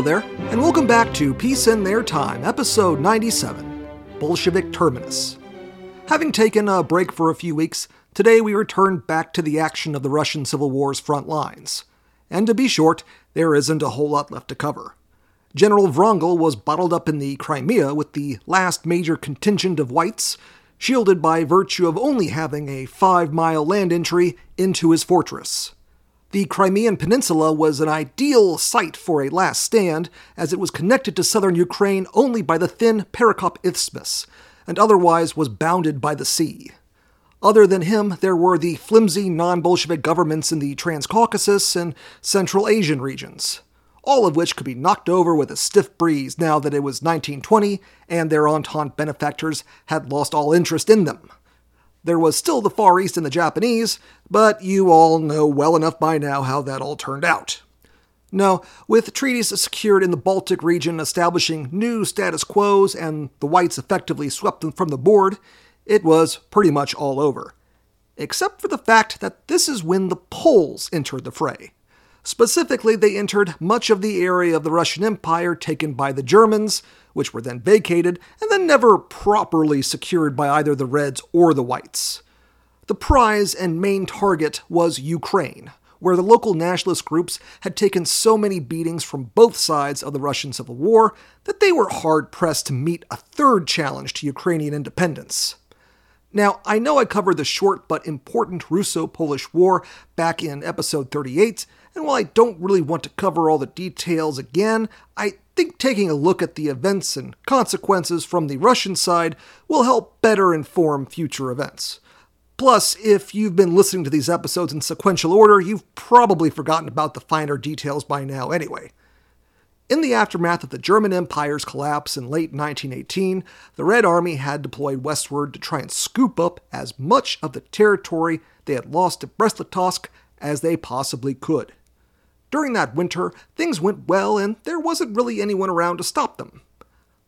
Hello there, and welcome back to Peace in Their Time, episode 97, Bolshevik Terminus. Having taken a break for a few weeks, today we return back to the action of the Russian Civil War's front lines. And to be short, there isn't a whole lot left to cover. General Wrangel was bottled up in the Crimea with the last major contingent of whites, shielded by virtue of only having a 5-mile land entry into his fortress. The Crimean Peninsula was an ideal site for a last stand, as it was connected to southern Ukraine only by the thin Perekop Isthmus, and otherwise was bounded by the sea. Other than him, there were the flimsy non-Bolshevik governments in the Transcaucasus and Central Asian regions, all of which could be knocked over with a stiff breeze now that it was 1920 and their Entente benefactors had lost all interest in them. There was still the Far East and the Japanese, but you all know well enough by now how that all turned out. No, with treaties secured in the Baltic region establishing new status quos and the whites effectively swept them from the board, it was pretty much all over. Except for the fact that this is when the Poles entered the fray. Specifically, they entered much of the area of the Russian Empire taken by the Germans, which were then vacated, and then never properly secured by either the Reds or the Whites. The prize and main target was Ukraine, where the local nationalist groups had taken so many beatings from both sides of the Russian Civil War that they were hard-pressed to meet a third challenge to Ukrainian independence. Now, I know I covered the short but important Russo-Polish War back in episode 38, and while I don't really want to cover all the details again, I think taking a look at the events and consequences from the Russian side will help better inform future events. Plus, if you've been listening to these episodes in sequential order, you've probably forgotten about the finer details by now anyway. In the aftermath of the German Empire's collapse in late 1918, the Red Army had deployed westward to try and scoop up as much of the territory they had lost to Brest-Litovsk as they possibly could. During that winter, things went well and there wasn't really anyone around to stop them.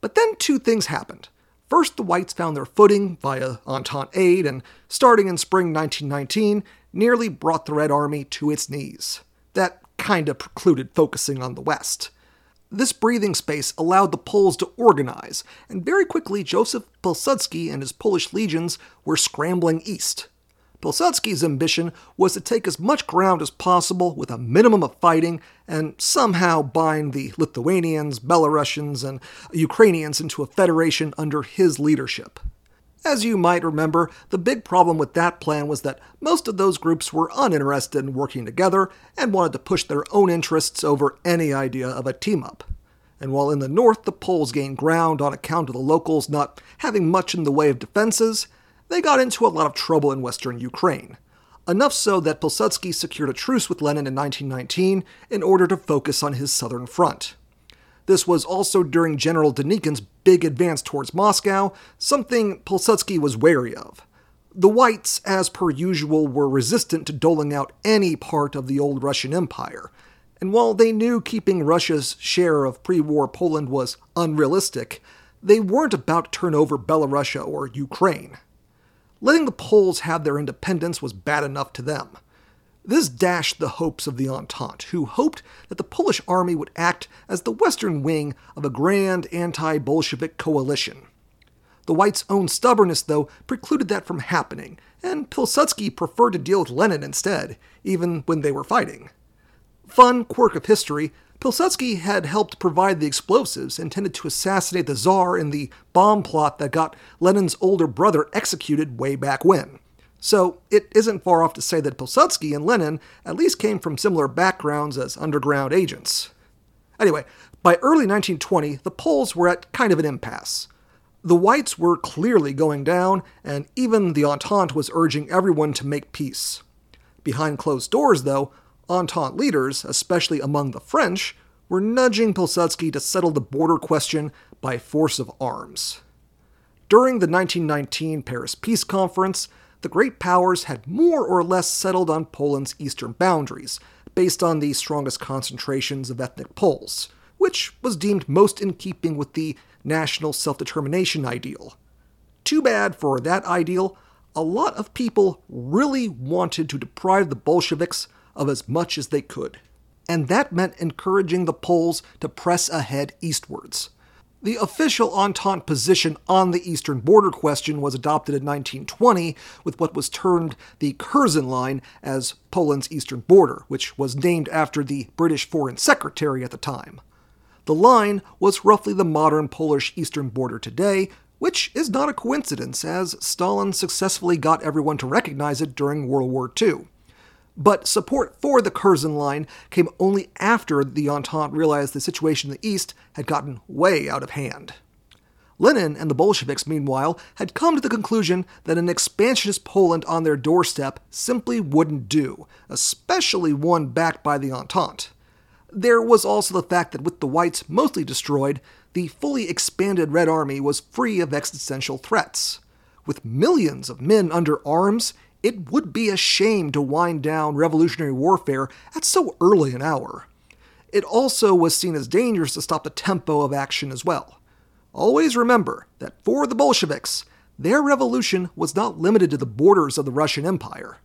But then two things happened. First, the Whites found their footing via Entente aid and, starting in spring 1919, nearly brought the Red Army to its knees. That kinda precluded focusing on the West. This breathing space allowed the Poles to organize, and very quickly Joseph Piłsudski and his Polish legions were scrambling east. Piłsudski's ambition was to take as much ground as possible with a minimum of fighting and somehow bind the Lithuanians, Belarusians, and Ukrainians into a federation under his leadership. As you might remember, the big problem with that plan was that most of those groups were uninterested in working together and wanted to push their own interests over any idea of a team-up. And while in the north the Poles gained ground on account of the locals not having much in the way of defenses, they got into a lot of trouble in western Ukraine. Enough so that Piłsudski secured a truce with Lenin in 1919 in order to focus on his southern front. This was also during General Denikin's big advance towards Moscow, something Piłsudski was wary of. The Whites, as per usual, were resistant to doling out any part of the old Russian Empire, and while they knew keeping Russia's share of pre-war Poland was unrealistic, they weren't about to turn over Belarusia or Ukraine. Letting the Poles have their independence was bad enough to them. This dashed the hopes of the Entente, who hoped that the Polish army would act as the western wing of a grand anti-Bolshevik coalition. The Whites' own stubbornness, though, precluded that from happening, and Piłsudski preferred to deal with Lenin instead, even when they were fighting. Fun quirk of history, Piłsudski had helped provide the explosives intended to assassinate the Tsar in the bomb plot that got Lenin's older brother executed way back when. So, it isn't far off to say that Piłsudski and Lenin at least came from similar backgrounds as underground agents. Anyway, by early 1920, the Poles were at kind of an impasse. The Whites were clearly going down, and even the Entente was urging everyone to make peace. Behind closed doors, though, Entente leaders, especially among the French, were nudging Piłsudski to settle the border question by force of arms. During the 1919 Paris Peace Conference, the great powers had more or less settled on Poland's eastern boundaries, based on the strongest concentrations of ethnic Poles, which was deemed most in keeping with the national self-determination ideal. Too bad for that ideal, a lot of people really wanted to deprive the Bolsheviks of as much as they could. and that meant encouraging the Poles to press ahead eastwards. The official Entente position on the eastern border question was adopted in 1920 with what was termed the Curzon Line as Poland's eastern border, which was named after the British Foreign Secretary at the time. The line was roughly the modern Polish eastern border today, which is not a coincidence, as Stalin successfully got everyone to recognize it during World War II. But support for the Curzon Line came only after the Entente realized the situation in the East had gotten way out of hand. Lenin and the Bolsheviks, meanwhile, had come to the conclusion that an expansionist Poland on their doorstep simply wouldn't do, especially one backed by the Entente. There was also the fact that with the Whites mostly destroyed, the fully expanded Red Army was free of existential threats. With millions of men under arms, it would be a shame to wind down revolutionary warfare at so early an hour. It also was seen as dangerous to stop the tempo of action as well. Always remember that for the Bolsheviks, their revolution was not limited to the borders of the Russian Empire.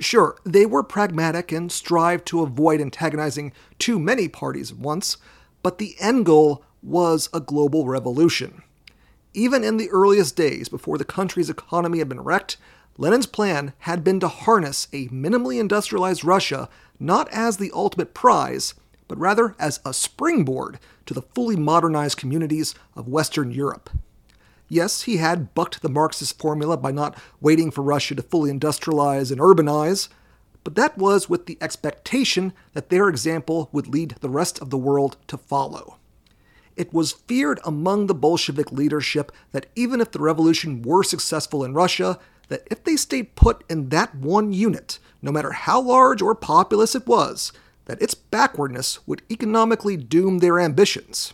Sure, they were pragmatic and strived to avoid antagonizing too many parties at once, but the end goal was a global revolution. Even in the earliest days before the country's economy had been wrecked, Lenin's plan had been to harness a minimally industrialized Russia not as the ultimate prize, but rather as a springboard to the fully modernized communities of Western Europe. Yes, he had bucked the Marxist formula by not waiting for Russia to fully industrialize and urbanize, but that was with the expectation that their example would lead the rest of the world to follow. It was feared among the Bolshevik leadership that even if the revolution were successful in Russia, that if they stayed put in that one unit, no matter how large or populous it was, that its backwardness would economically doom their ambitions.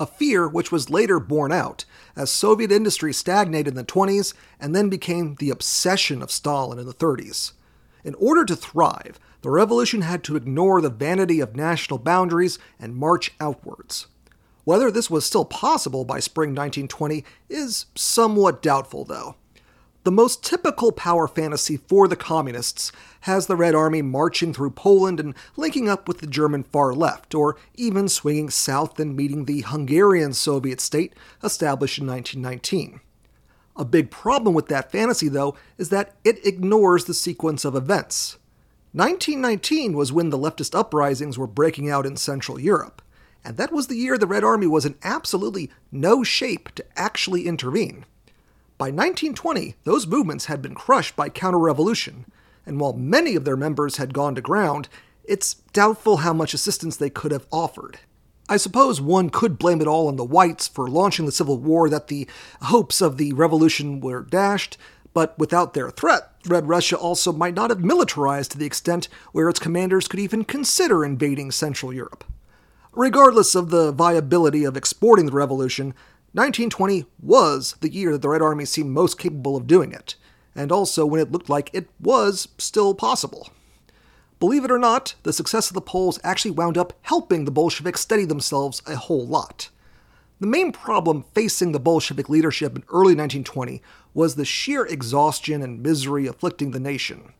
A fear which was later borne out, as Soviet industry stagnated in the 20s and then became the obsession of Stalin in the 30s. In order to thrive, the revolution had to ignore the vanity of national boundaries and march outwards. Whether this was still possible by spring 1920 is somewhat doubtful, though. The most typical power fantasy for the communists has the Red Army marching through Poland and linking up with the German far left, or even swinging south and meeting the Hungarian Soviet state established in 1919. A big problem with that fantasy, though, is that it ignores the sequence of events. 1919 was when the leftist uprisings were breaking out in Central Europe, and that was the year the Red Army was in absolutely no shape to actually intervene. By 1920, those movements had been crushed by counter-revolution, and while many of their members had gone to ground, it's doubtful how much assistance they could have offered. I suppose one could blame it all on the Whites for launching the Civil War, that the hopes of the revolution were dashed, but without their threat, Red Russia also might not have militarized to the extent where its commanders could even consider invading Central Europe. Regardless of the viability of exporting the revolution, 1920 was the year that the Red Army seemed most capable of doing it, and also when it looked like it was still possible. Believe it or not, the success of the Poles actually wound up helping the Bolsheviks steady themselves a whole lot. The main problem facing the Bolshevik leadership in early 1920 was the sheer exhaustion and misery afflicting the nation.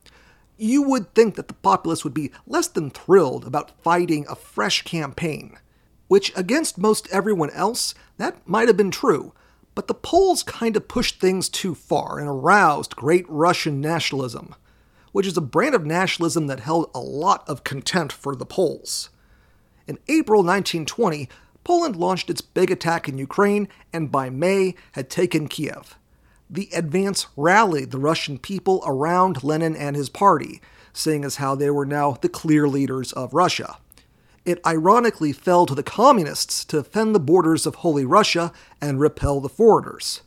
You would think that the populace would be less than thrilled about fighting a fresh campaign, which, against most everyone else, that might have been true, but the Poles kind of pushed things too far and aroused great Russian nationalism, which is a brand of nationalism that held a lot of contempt for the Poles. In April 1920, Poland launched its big attack in Ukraine, and by May had taken Kiev. The advance rallied the Russian people around Lenin and his party, seeing as how they were now the clear leaders of Russia. It ironically fell to the communists to defend the borders of Holy Russia and repel the foreigners.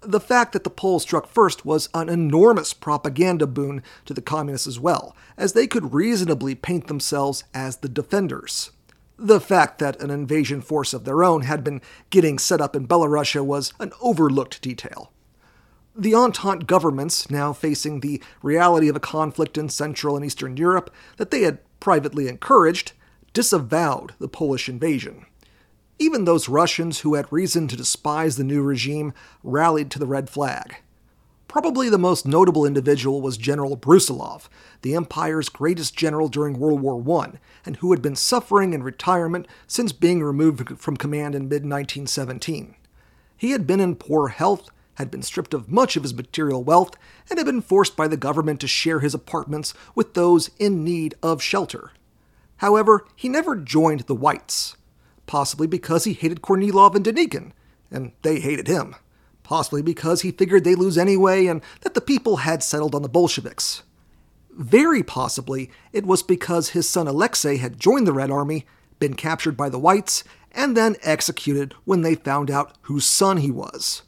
The fact that the Poles struck first was an enormous propaganda boon to the communists as well, as they could reasonably paint themselves as the defenders. The fact that an invasion force of their own had been getting set up in Belorussia was an overlooked detail. The Entente governments, now facing the reality of a conflict in Central and Eastern Europe that they had privately encouraged, disavowed the Polish invasion. Even those Russians who had reason to despise the new regime rallied to the red flag. Probably the most notable individual was General Brusilov, the Empire's greatest general during World War I, and who had been suffering in retirement since being removed from command in mid-1917. He had been in poor health, had been stripped of much of his material wealth, and had been forced by the government to share his apartments with those in need of shelter. However, he never joined the Whites, possibly because he hated Kornilov and Denikin, and they hated him, possibly because he figured they'd lose anyway and that the people had settled on the Bolsheviks. Very possibly, it was because his son Alexei had joined the Red Army, been captured by the Whites, and then executed when they found out whose son he was.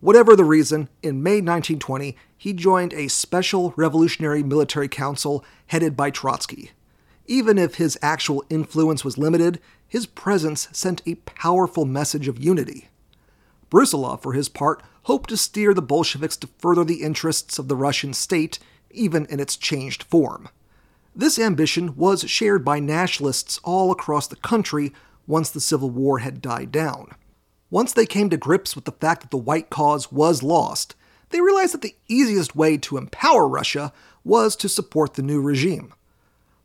Whatever the reason, in May 1920, he joined a special revolutionary military council headed by Trotsky. Even if his actual influence was limited, his presence sent a powerful message of unity. Brusilov, for his part, hoped to steer the Bolsheviks to further the interests of the Russian state, even in its changed form. This ambition was shared by nationalists all across the country once the Civil War had died down. Once they came to grips with the fact that the white cause was lost, they realized that the easiest way to empower Russia was to support the new regime.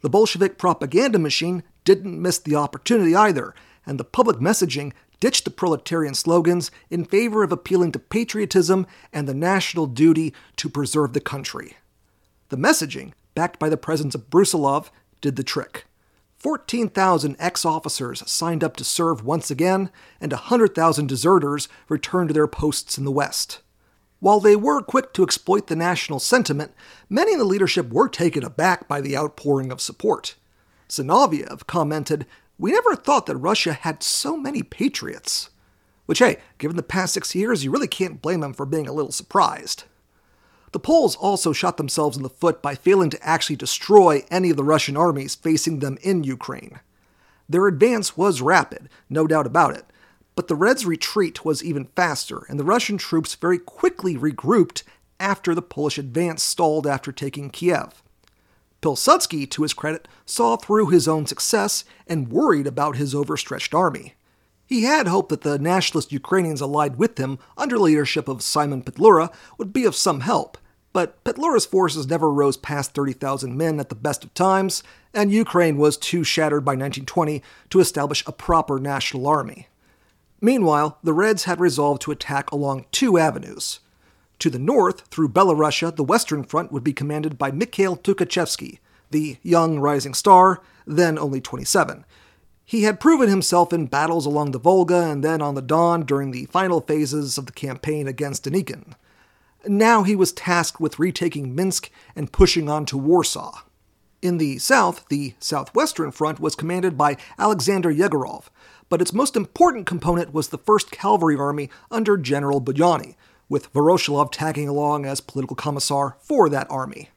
The Bolshevik propaganda machine didn't miss the opportunity either, and the public messaging ditched the proletarian slogans in favor of appealing to patriotism and the national duty to preserve the country. The messaging, backed by the presence of Brusilov, did the trick. 14,000 ex-officers signed up to serve once again, and 100,000 deserters returned to their posts in the West. While they were quick to exploit the national sentiment, many in the leadership were taken aback by the outpouring of support. Zinoviev commented, "We never thought that Russia had so many patriots." Which, hey, given the past 6 years, you really can't blame them for being a little surprised. The Poles also shot themselves in the foot by failing to actually destroy any of the Russian armies facing them in Ukraine. Their advance was rapid, no doubt about it, but the Reds' retreat was even faster, and the Russian troops very quickly regrouped after the Polish advance stalled after taking Kiev. Piłsudski, to his credit, saw through his own success and worried about his overstretched army. He had hoped that the nationalist Ukrainians allied with him under the leadership of Simon Petlura would be of some help, but Petlura's forces never rose past 30,000 men at the best of times, and Ukraine was too shattered by 1920 to establish a proper national army. Meanwhile, the Reds had resolved to attack along two avenues. To the north, through Belorussia, the Western Front would be commanded by Mikhail Tukhachevsky, the young rising star, then only 27. He had proven himself in battles along the Volga and then on the Don during the final phases of the campaign against Denikin. Now he was tasked with retaking Minsk and pushing on to Warsaw. In the south, the Southwestern Front was commanded by Alexander Yegorov, but its most important component was the 1st Cavalry Army under General Budyonny, with Voroshilov tagging along as political commissar for that army.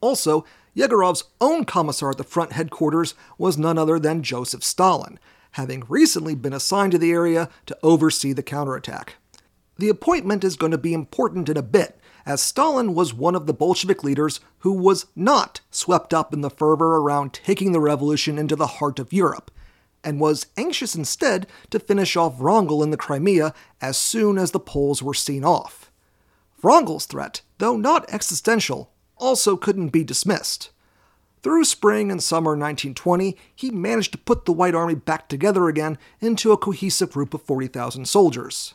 Also, Yegorov's own commissar at the front headquarters was none other than Joseph Stalin, having recently been assigned to the area to oversee the counterattack. The appointment is going to be important in a bit, as Stalin was one of the Bolshevik leaders who was not swept up in the fervor around taking the revolution into the heart of Europe, and was anxious instead to finish off Wrangel in the Crimea as soon as the Poles were seen off. Wrangel's threat, though not existential, also couldn't be dismissed. Through spring and summer 1920, he managed to put the White Army back together again into a cohesive group of 40,000 soldiers.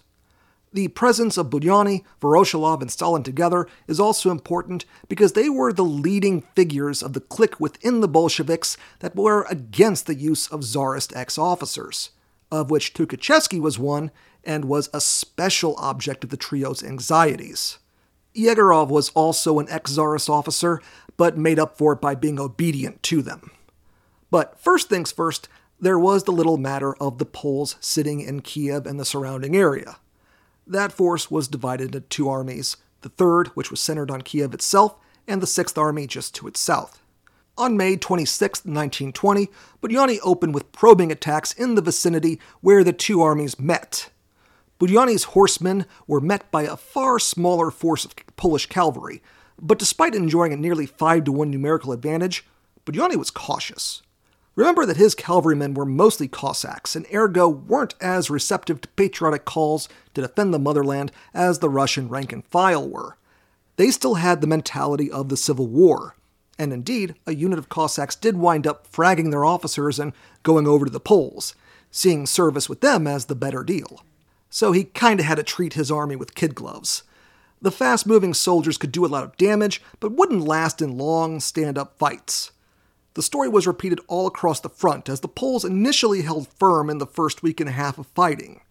The presence of Budyonny, Voroshilov, and Stalin together is also important because they were the leading figures of the clique within the Bolsheviks that were against the use of Tsarist ex-officers, of which Tukhachevsky was one and was a special object of the trio's anxieties. Yegorov was also an ex-Tsarist officer, but made up for it by being obedient to them. But first things first, there was the little matter of the Poles sitting in Kiev and the surrounding area. That force was divided into two armies, the 3rd, which was centered on Kiev itself, and the 6th Army just to its south. On May 26, 1920, Budyonny opened with probing attacks in the vicinity where the two armies met. Budyonny's horsemen were met by a far smaller force of Polish cavalry, but despite enjoying a nearly 5-to-1 numerical advantage, Budyonny was cautious. Remember that his cavalrymen were mostly Cossacks, and ergo weren't as receptive to patriotic calls to defend the motherland as the Russian rank and file were, they still had the mentality of the Civil War. And indeed, a unit of Cossacks did wind up fragging their officers and going over to the Poles, seeing service with them as the better deal. So he kind of had to treat his army with kid gloves. The fast-moving soldiers could do a lot of damage, but wouldn't last in long, stand-up fights. The story was repeated all across the front, as the Poles initially held firm in the first week and a half of fighting.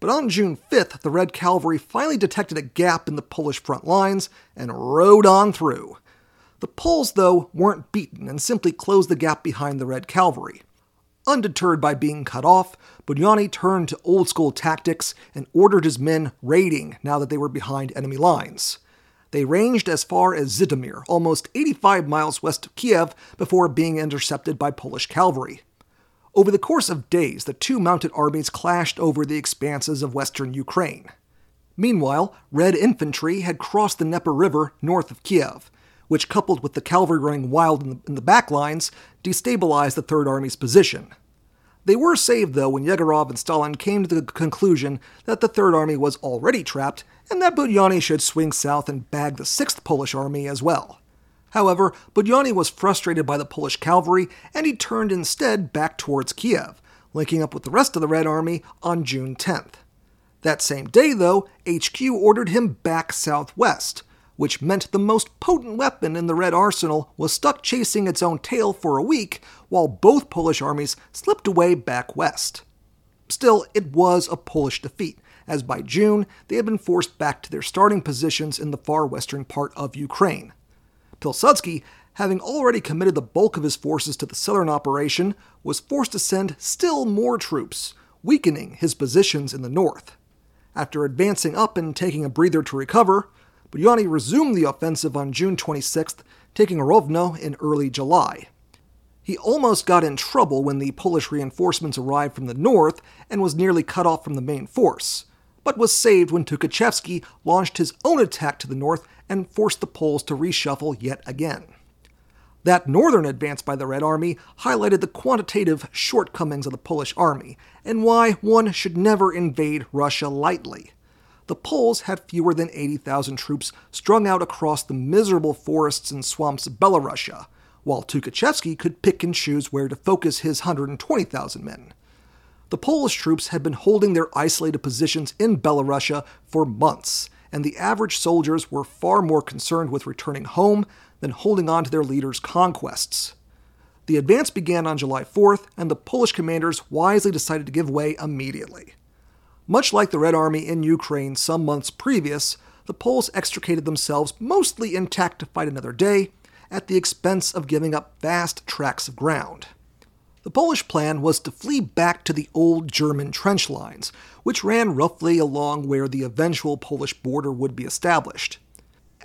But on June 5th, the Red Cavalry finally detected a gap in the Polish front lines and rode on through. The Poles, though, weren't beaten and simply closed the gap behind the Red Cavalry. Undeterred by being cut off, Budyonny turned to old-school tactics and ordered his men raiding now that they were behind enemy lines. They ranged as far as Zitomir, almost 85 miles west of Kiev, before being intercepted by Polish cavalry. Over the course of days, the two mounted armies clashed over the expanses of western Ukraine. Meanwhile, Red infantry had crossed the Dnieper River north of Kiev, which, coupled with the cavalry running wild in the back lines, destabilized the Third Army's position. They were saved, though, when Yegorov and Stalin came to the conclusion that the Third Army was already trapped and that Budyonny should swing south and bag the Sixth Polish Army as well. However, Budyonny was frustrated by the Polish cavalry, and he turned instead back towards Kiev, linking up with the rest of the Red Army on June 10th. That same day, though, HQ ordered him back southwest, which meant the most potent weapon in the Red arsenal was stuck chasing its own tail for a week while both Polish armies slipped away back west. Still, it was a Polish defeat, as by June, they had been forced back to their starting positions in the far western part of Ukraine. Piłsudski, having already committed the bulk of his forces to the southern operation, was forced to send still more troops, weakening his positions in the north. After advancing up and taking a breather to recover, Budyonny resumed the offensive on June 26th, taking Rovno in early July. He almost got in trouble when the Polish reinforcements arrived from the north and was nearly cut off from the main force, but was saved when Tukhachevsky launched his own attack to the north and forced the Poles to reshuffle yet again. That northern advance by the Red Army highlighted the quantitative shortcomings of the Polish army and why one should never invade Russia lightly. The Poles had fewer than 80,000 troops strung out across the miserable forests and swamps of Belorussia, while Tukhachevsky could pick and choose where to focus his 120,000 men. The Polish troops had been holding their isolated positions in Belorussia for months, and the average soldiers were far more concerned with returning home than holding on to their leaders' conquests. The advance began on July 4th, and the Polish commanders wisely decided to give way immediately. Much like the Red Army in Ukraine some months previous, the Poles extricated themselves mostly intact to fight another day, at the expense of giving up vast tracts of ground. The Polish plan was to flee back to the old German trench lines, which ran roughly along where the eventual Polish border would be established.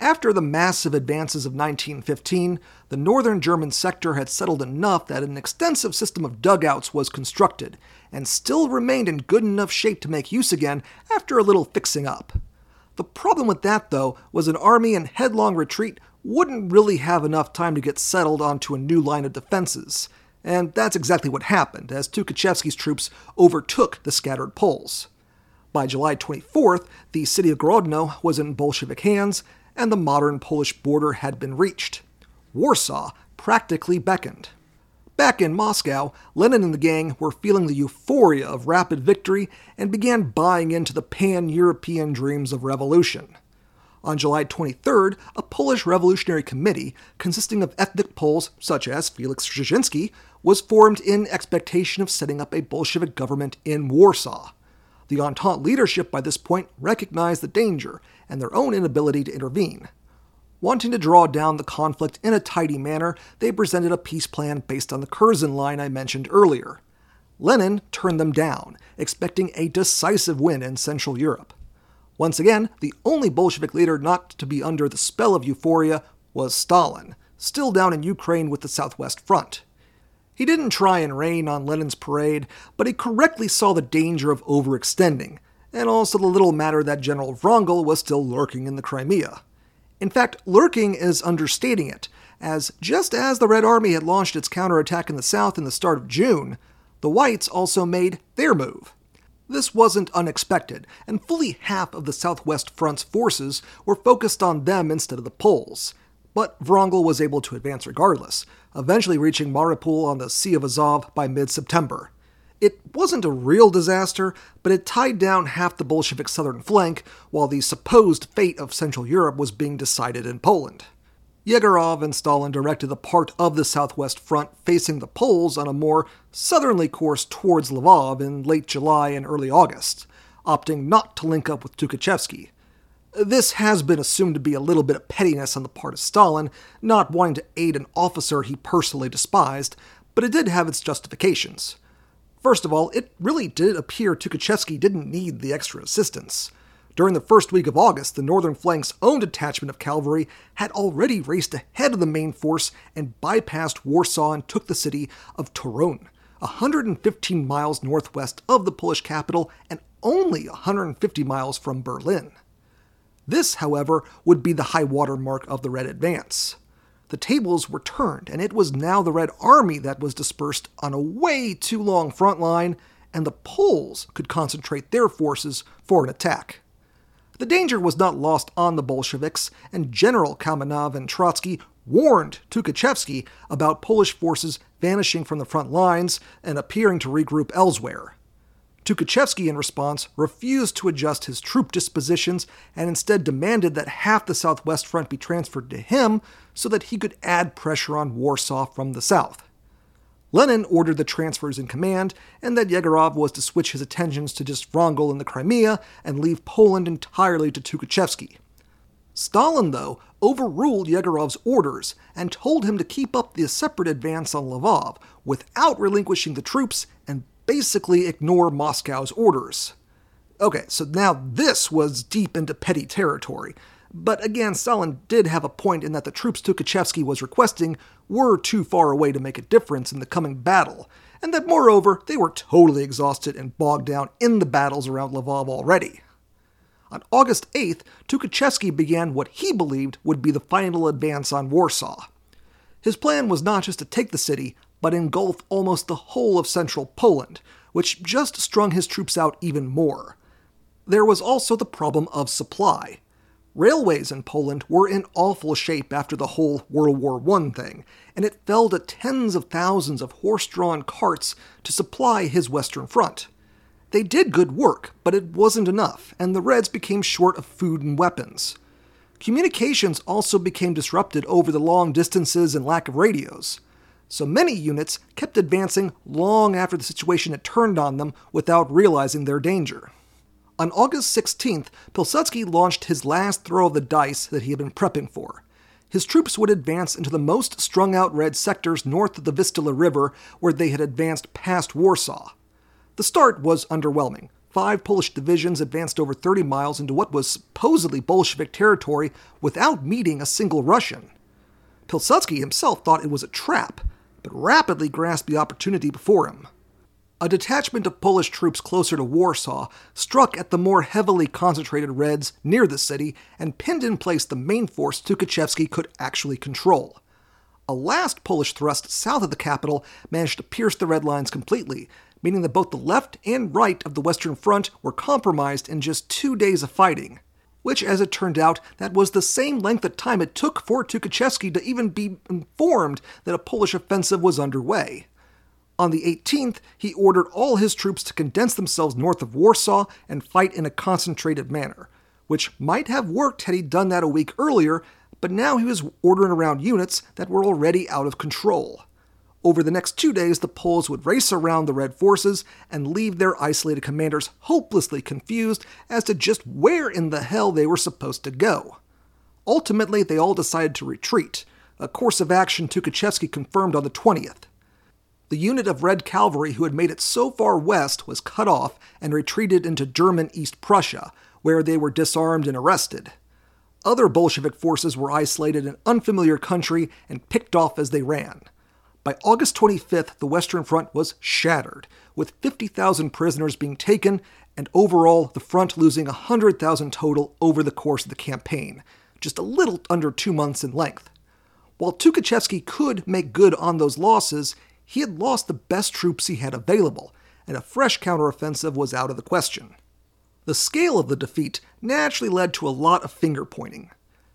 After the massive advances of 1915, the northern German sector had settled enough that an extensive system of dugouts was constructed, and still remained in good enough shape to make use again after a little fixing up. The problem with that, though, was an army in headlong retreat wouldn't really have enough time to get settled onto a new line of defenses, and that's exactly what happened, as Tukhachevsky's troops overtook the scattered Poles. By July 24th, the city of Grodno was in Bolshevik hands, and the modern Polish border had been reached. Warsaw practically beckoned. Back in Moscow, Lenin and the gang were feeling the euphoria of rapid victory and began buying into the pan-European dreams of revolution. On July 23rd, a Polish revolutionary committee, consisting of ethnic Poles such as Felix Dzierżyński, was formed in expectation of setting up a Bolshevik government in Warsaw. The Entente leadership by this point recognized the danger and their own inability to intervene. Wanting to draw down the conflict in a tidy manner, they presented a peace plan based on the Curzon Line I mentioned earlier. Lenin turned them down, expecting a decisive win in Central Europe. Once again, the only Bolshevik leader not to be under the spell of euphoria was Stalin, still down in Ukraine with the Southwest Front. He didn't try and rain on Lenin's parade, but he correctly saw the danger of overextending, and also the little matter that General Wrangel was still lurking in the Crimea. In fact, lurking is understating it, as just as the Red Army had launched its counterattack in the south in the start of June, the Whites also made their move. This wasn't unexpected, and fully half of the Southwest Front's forces were focused on them instead of the Poles. But Wrangel was able to advance regardless, eventually reaching Mariupol on the Sea of Azov by mid-September. It wasn't a real disaster, but it tied down half the Bolshevik southern flank while the supposed fate of Central Europe was being decided in Poland. Yegorov and Stalin directed the part of the Southwest Front facing the Poles on a more southerly course towards Lvov in late July and early August, opting not to link up with Tukhachevsky. This has been assumed to be a little bit of pettiness on the part of Stalin, not wanting to aid an officer he personally despised, but it did have its justifications. First of all, it really did appear Tukhachevsky didn't need the extra assistance. During the first week of August, the northern flank's own detachment of cavalry had already raced ahead of the main force and bypassed Warsaw and took the city of Toruń, 115 miles northwest of the Polish capital and only 150 miles from Berlin. This, however, would be the high-water mark of the Red advance. The tables were turned, and it was now the Red Army that was dispersed on a way too long front line, and the Poles could concentrate their forces for an attack. The danger was not lost on the Bolsheviks, and General Kamenev and Trotsky warned Tukhachevsky about Polish forces vanishing from the front lines and appearing to regroup elsewhere. Tukhachevsky, in response, refused to adjust his troop dispositions and instead demanded that half the Southwest Front be transferred to him so that he could add pressure on Warsaw from the south. Lenin ordered the transfers in command, and that Yegorov was to switch his attentions to just Wrangel in the Crimea and leave Poland entirely to Tukhachevsky. Stalin, though, overruled Yegorov's orders and told him to keep up the separate advance on Lvov without relinquishing the troops and basically ignore Moscow's orders. Okay, so now this was deep into petty territory. But again, Stalin did have a point in that the troops Tukhachevsky was requesting were too far away to make a difference in the coming battle, and that moreover, they were totally exhausted and bogged down in the battles around Lvov already. On August 8th, Tukhachevsky began what he believed would be the final advance on Warsaw. His plan was not just to take the city, but engulf almost the whole of central Poland, which just strung his troops out even more. There was also the problem of supply. Railways in Poland were in awful shape after the whole World War I thing, and it fell to tens of thousands of horse-drawn carts to supply his Western Front. They did good work, but it wasn't enough, and the Reds became short of food and weapons. Communications also became disrupted over the long distances and lack of radios, so many units kept advancing long after the situation had turned on them without realizing their danger. On August 16th, Piłsudski launched his last throw of the dice that he had been prepping for. His troops would advance into the most strung-out Red sectors north of the Vistula River, where they had advanced past Warsaw. The start was underwhelming. 5 Polish divisions advanced over 30 miles into what was supposedly Bolshevik territory without meeting a single Russian. Piłsudski himself thought it was a trap, but rapidly grasped the opportunity before him. A detachment of Polish troops closer to Warsaw struck at the more heavily concentrated Reds near the city and pinned in place the main force Tukhachevsky could actually control. A last Polish thrust south of the capital managed to pierce the Red lines completely, meaning that both the left and right of the Western Front were compromised in just 2 days of fighting, which, as it turned out, that was the same length of time it took for Tukhachevsky to even be informed that a Polish offensive was underway. On the 18th, he ordered all his troops to condense themselves north of Warsaw and fight in a concentrated manner, which might have worked had he done that a week earlier, but now he was ordering around units that were already out of control. Over the next 2 days, the Poles would race around the Red forces and leave their isolated commanders hopelessly confused as to just where in the hell they were supposed to go. Ultimately, they all decided to retreat, a course of action Tukhachevsky confirmed on the 20th. The unit of Red cavalry who had made it so far west was cut off and retreated into German East Prussia, where they were disarmed and arrested. Other Bolshevik forces were isolated in unfamiliar country and picked off as they ran. By August 25th, the Western Front was shattered, with 50,000 prisoners being taken, and overall the front losing 100,000 total over the course of the campaign, just a little under 2 months in length. While Tukhachevsky could make good on those losses, he had lost the best troops he had available, and a fresh counteroffensive was out of the question. The scale of the defeat naturally led to a lot of finger-pointing.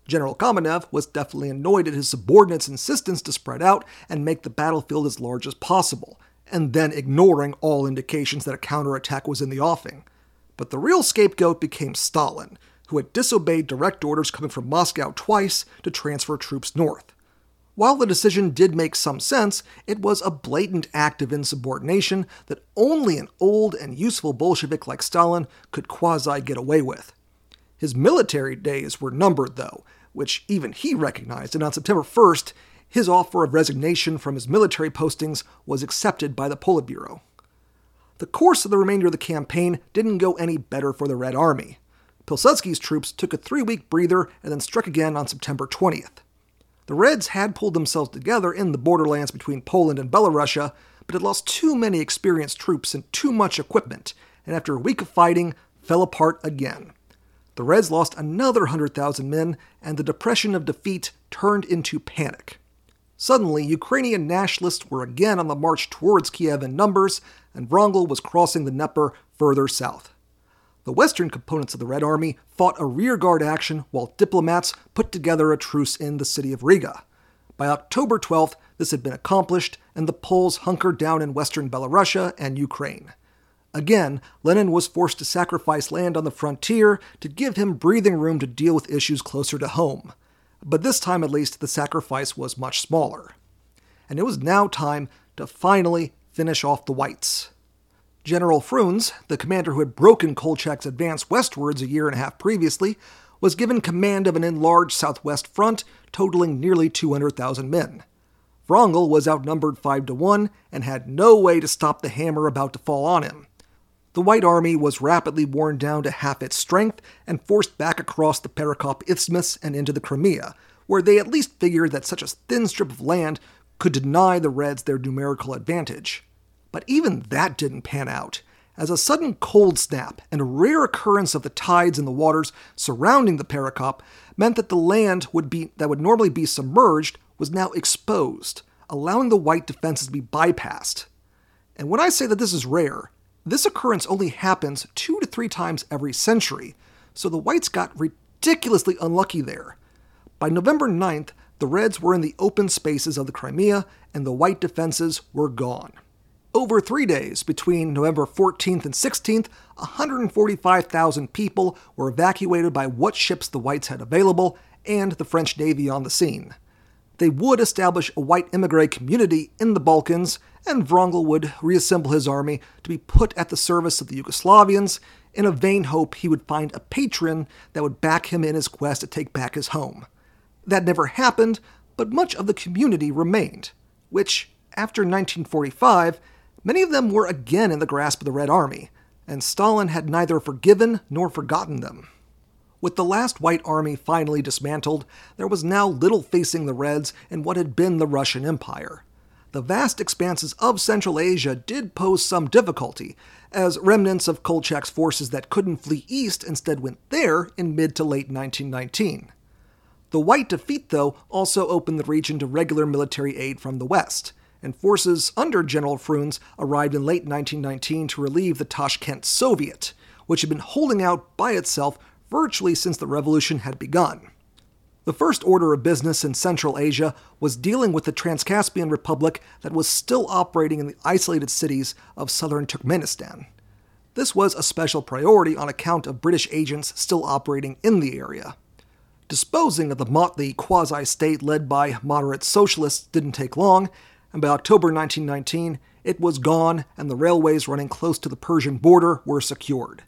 General Kamenev was definitely annoyed at his subordinates' insistence to spread out and make the battlefield as large as possible, and then ignoring all indications that a counterattack was in the offing. But the real scapegoat became Stalin, who had disobeyed direct orders coming from Moscow twice to transfer troops north. While the decision did make some sense, it was a blatant act of insubordination that only an old and useful Bolshevik like Stalin could quasi-get away with. His military days were numbered, though, which even he recognized, and on September 1st, his offer of resignation from his military postings was accepted by the Politburo. The course of the remainder of the campaign didn't go any better for the Red Army. Pilsudski's troops took a 3-week breather and then struck again on September 20th. The Reds had pulled themselves together in the borderlands between Poland and Belorussia, but had lost too many experienced troops and too much equipment, and after a week of fighting, fell apart again. The Reds lost another 100,000 men, and the depression of defeat turned into panic. Suddenly, Ukrainian nationalists were again on the march towards Kiev in numbers, and Wrangel was crossing the Dnieper further south. The western components of the Red Army fought a rearguard action while diplomats put together a truce in the city of Riga. By October 12th, this had been accomplished, and the Poles hunkered down in western Belorussia and Ukraine. Again, Lenin was forced to sacrifice land on the frontier to give him breathing room to deal with issues closer to home. But this time at least, the sacrifice was much smaller. And it was now time to finally finish off the Whites. General Frunze, the commander who had broken Kolchak's advance westwards a year and a half previously, was given command of an enlarged southwest front totaling nearly 200,000 men. Wrangel was outnumbered 5-1 and had no way to stop the hammer about to fall on him. The White Army was rapidly worn down to half its strength and forced back across the Perekop Isthmus and into the Crimea, where they at least figured that such a thin strip of land could deny the Reds their numerical advantage. But even that didn't pan out, as a sudden cold snap and a rare occurrence of the tides in the waters surrounding the Perekop meant that the land that would normally be submerged was now exposed, allowing the White defenses to be bypassed. And when I say that this is rare, this occurrence only happens 2 to 3 times every century, so the Whites got ridiculously unlucky there. By November 9th, the Reds were in the open spaces of the Crimea, and the White defenses were gone. Over 3 days, between November 14th and 16th, 145,000 people were evacuated by what ships the Whites had available and the French Navy on the scene. They would establish a white émigré community in the Balkans, and Wrangel would reassemble his army to be put at the service of the Yugoslavians in a vain hope he would find a patron that would back him in his quest to take back his home. That never happened, but much of the community remained, which, after 1945, many of them were again in the grasp of the Red Army, and Stalin had neither forgiven nor forgotten them. With the last White Army finally dismantled, there was now little facing the Reds in what had been the Russian Empire. The vast expanses of Central Asia did pose some difficulty, as remnants of Kolchak's forces that couldn't flee east instead went there in mid to late 1919. The White defeat, though, also opened the region to regular military aid from the west, and forces under General Frunze arrived in late 1919 to relieve the Tashkent Soviet, which had been holding out by itself virtually since the revolution had begun. The first order of business in Central Asia was dealing with the Transcaspian Republic that was still operating in the isolated cities of southern Turkmenistan. This was a special priority on account of British agents still operating in the area. Disposing of the motley quasi-state led by moderate socialists didn't take long, and by October 1919, it was gone and the railways running close to the Persian border were secured.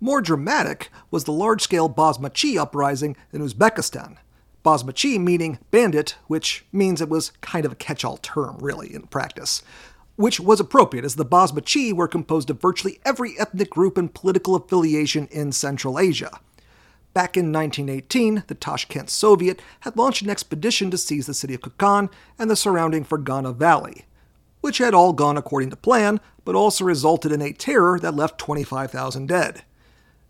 More dramatic was the large-scale Basmachi uprising in Uzbekistan. Basmachi meaning bandit, which means it was kind of a catch-all term, really, in practice, which was appropriate as the Basmachi were composed of virtually every ethnic group and political affiliation in Central Asia. Back in 1918, the Tashkent Soviet had launched an expedition to seize the city of Kokand and the surrounding Fergana Valley, which had all gone according to plan, but also resulted in a terror that left 25,000 dead.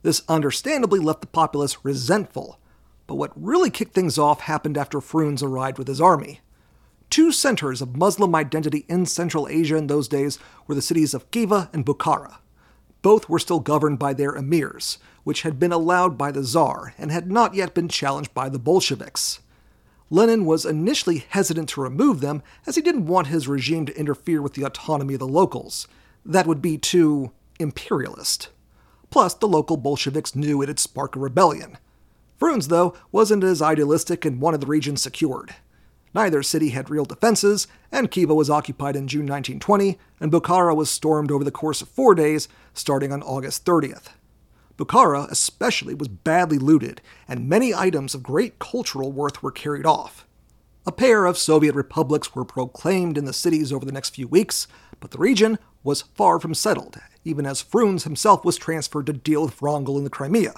This understandably left the populace resentful, but what really kicked things off happened after Frunze arrived with his army. Two centers of Muslim identity in Central Asia in those days were the cities of Khiva and Bukhara. Both were still governed by their emirs, which had been allowed by the Tsar and had not yet been challenged by the Bolsheviks. Lenin was initially hesitant to remove them, as he didn't want his regime to interfere with the autonomy of the locals. That would be too imperialist. Plus, the local Bolsheviks knew it'd spark a rebellion. Frunze, though, wasn't as idealistic and wanted the region secured. Neither city had real defenses, and Khiva was occupied in June 1920, and Bukhara was stormed over the course of 4 days, starting on August 30th. Bukhara, especially, was badly looted, and many items of great cultural worth were carried off. A pair of Soviet republics were proclaimed in the cities over the next few weeks, but the region was far from settled, even as Frunze himself was transferred to deal with Wrangel in the Crimea.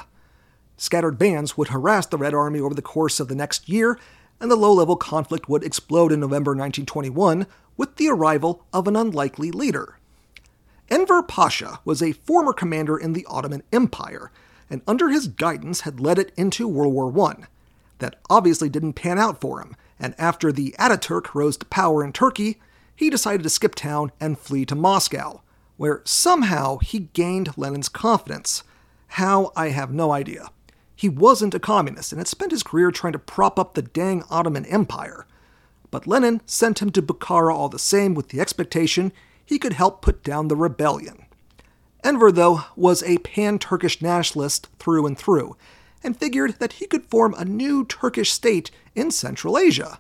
Scattered bands would harass the Red Army over the course of the next year, and the low-level conflict would explode in November 1921 with the arrival of an unlikely leader. Enver Pasha was a former commander in the Ottoman Empire, and under his guidance had led it into World War I. That obviously didn't pan out for him, and after the Ataturk rose to power in Turkey, he decided to skip town and flee to Moscow, where somehow he gained Lenin's confidence. How, I have no idea. He wasn't a communist and had spent his career trying to prop up the dang Ottoman Empire. But Lenin sent him to Bukhara all the same with the expectation he could help put down the rebellion. Enver, though, was a pan-Turkish nationalist through and through, and figured that he could form a new Turkish state in Central Asia.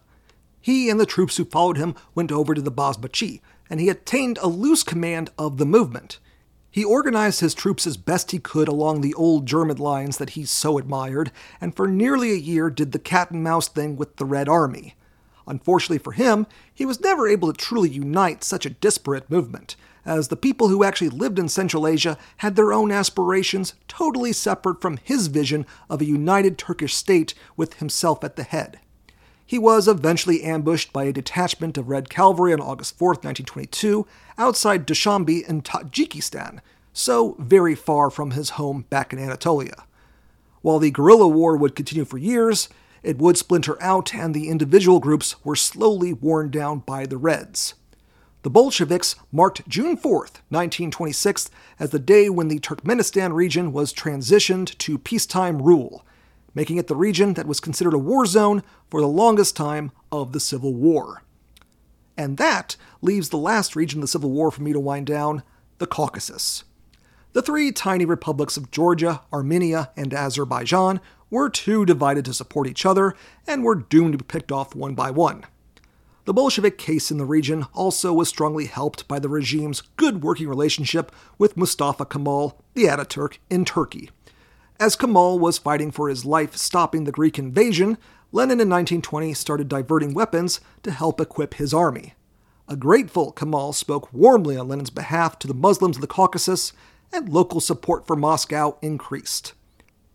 He and the troops who followed him went over to the Basmachi, and he attained a loose command of the movement. He organized his troops as best he could along the old German lines that he so admired, and for nearly a year did the cat-and-mouse thing with the Red Army. Unfortunately for him, he was never able to truly unite such a disparate movement, as the people who actually lived in Central Asia had their own aspirations totally separate from his vision of a united Turkish state with himself at the head. He was eventually ambushed by a detachment of Red Cavalry on August 4, 1922, outside Dushanbe in Tajikistan, so very far from his home back in Anatolia. While the guerrilla war would continue for years, it would splinter out and the individual groups were slowly worn down by the Reds. The Bolsheviks marked June 4, 1926, as the day when the Turkmenistan region was transitioned to peacetime rule, making it the region that was considered a war zone for the longest time of the Civil War. And that leaves the last region of the Civil War for me to wind down, the Caucasus. The three tiny republics of Georgia, Armenia, and Azerbaijan were too divided to support each other and were doomed to be picked off one by one. The Bolshevik case in the region also was strongly helped by the regime's good working relationship with Mustafa Kemal, the Ataturk, in Turkey. As Kemal was fighting for his life stopping the Greek invasion, Lenin in 1920 started diverting weapons to help equip his army. A grateful Kemal spoke warmly on Lenin's behalf to the Muslims of the Caucasus, and local support for Moscow increased.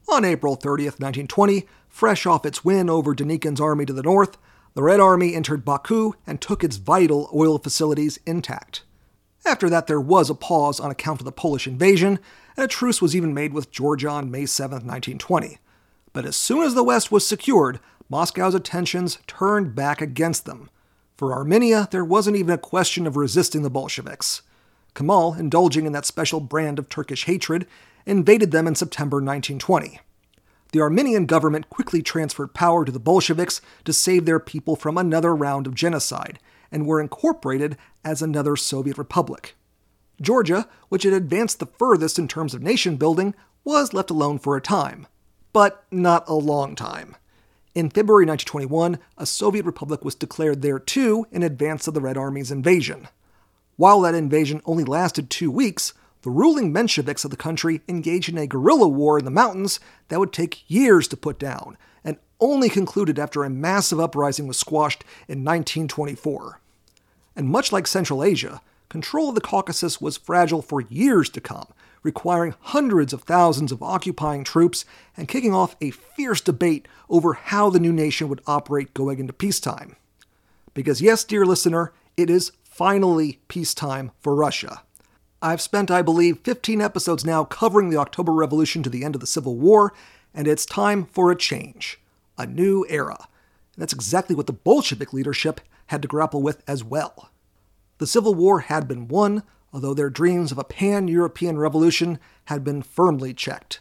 On April 30th, 1920, fresh off its win over Denikin's army to the north, the Red Army entered Baku and took its vital oil facilities intact. After that, there was a pause on account of the Polish invasion, and a truce was even made with Georgia on May 7, 1920. But as soon as the West was secured, Moscow's attentions turned back against them. For Armenia, there wasn't even a question of resisting the Bolsheviks. Kemal, indulging in that special brand of Turkish hatred, invaded them in September 1920. The Armenian government quickly transferred power to the Bolsheviks to save their people from another round of genocide, and were incorporated as another Soviet republic. Georgia, which had advanced the furthest in terms of nation-building, was left alone for a time, but not a long time. In February 1921, a Soviet republic was declared there too in advance of the Red Army's invasion. While that invasion only lasted 2 weeks, the ruling Mensheviks of the country engaged in a guerrilla war in the mountains that would take years to put down, and only concluded after a massive uprising was squashed in 1924. And much like Central Asia, control of the Caucasus was fragile for years to come, requiring hundreds of thousands of occupying troops and kicking off a fierce debate over how the new nation would operate going into peacetime. Because yes, dear listener, it is finally peacetime for Russia. I've spent, I believe, 15 episodes now covering the October Revolution to the end of the Civil War, and it's time for a change, a new era. And that's exactly what the Bolshevik leadership had to grapple with as well. The Civil War had been won, although their dreams of a pan-European revolution had been firmly checked.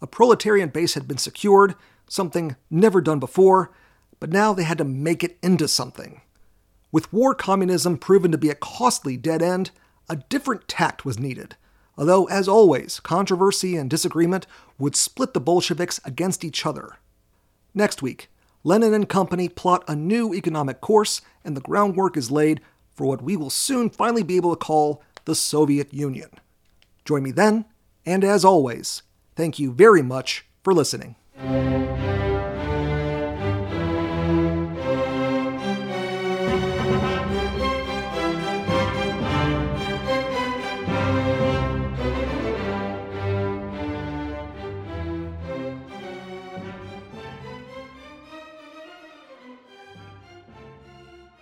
A proletarian base had been secured, something never done before, but now they had to make it into something. With war communism proven to be a costly dead end, a different tact was needed, although, as always, controversy and disagreement would split the Bolsheviks against each other. Next week, Lenin and company plot a new economic course, and the groundwork is laid for what we will soon finally be able to call the Soviet Union. Join me then, and as always, thank you very much for listening.